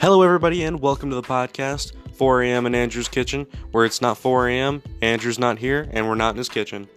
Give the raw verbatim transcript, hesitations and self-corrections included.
Hello, everybody, and welcome to the podcast, four a.m. in Andrew's Kitchen, where it's not four a.m., Andrew's not here, and we're not in his kitchen.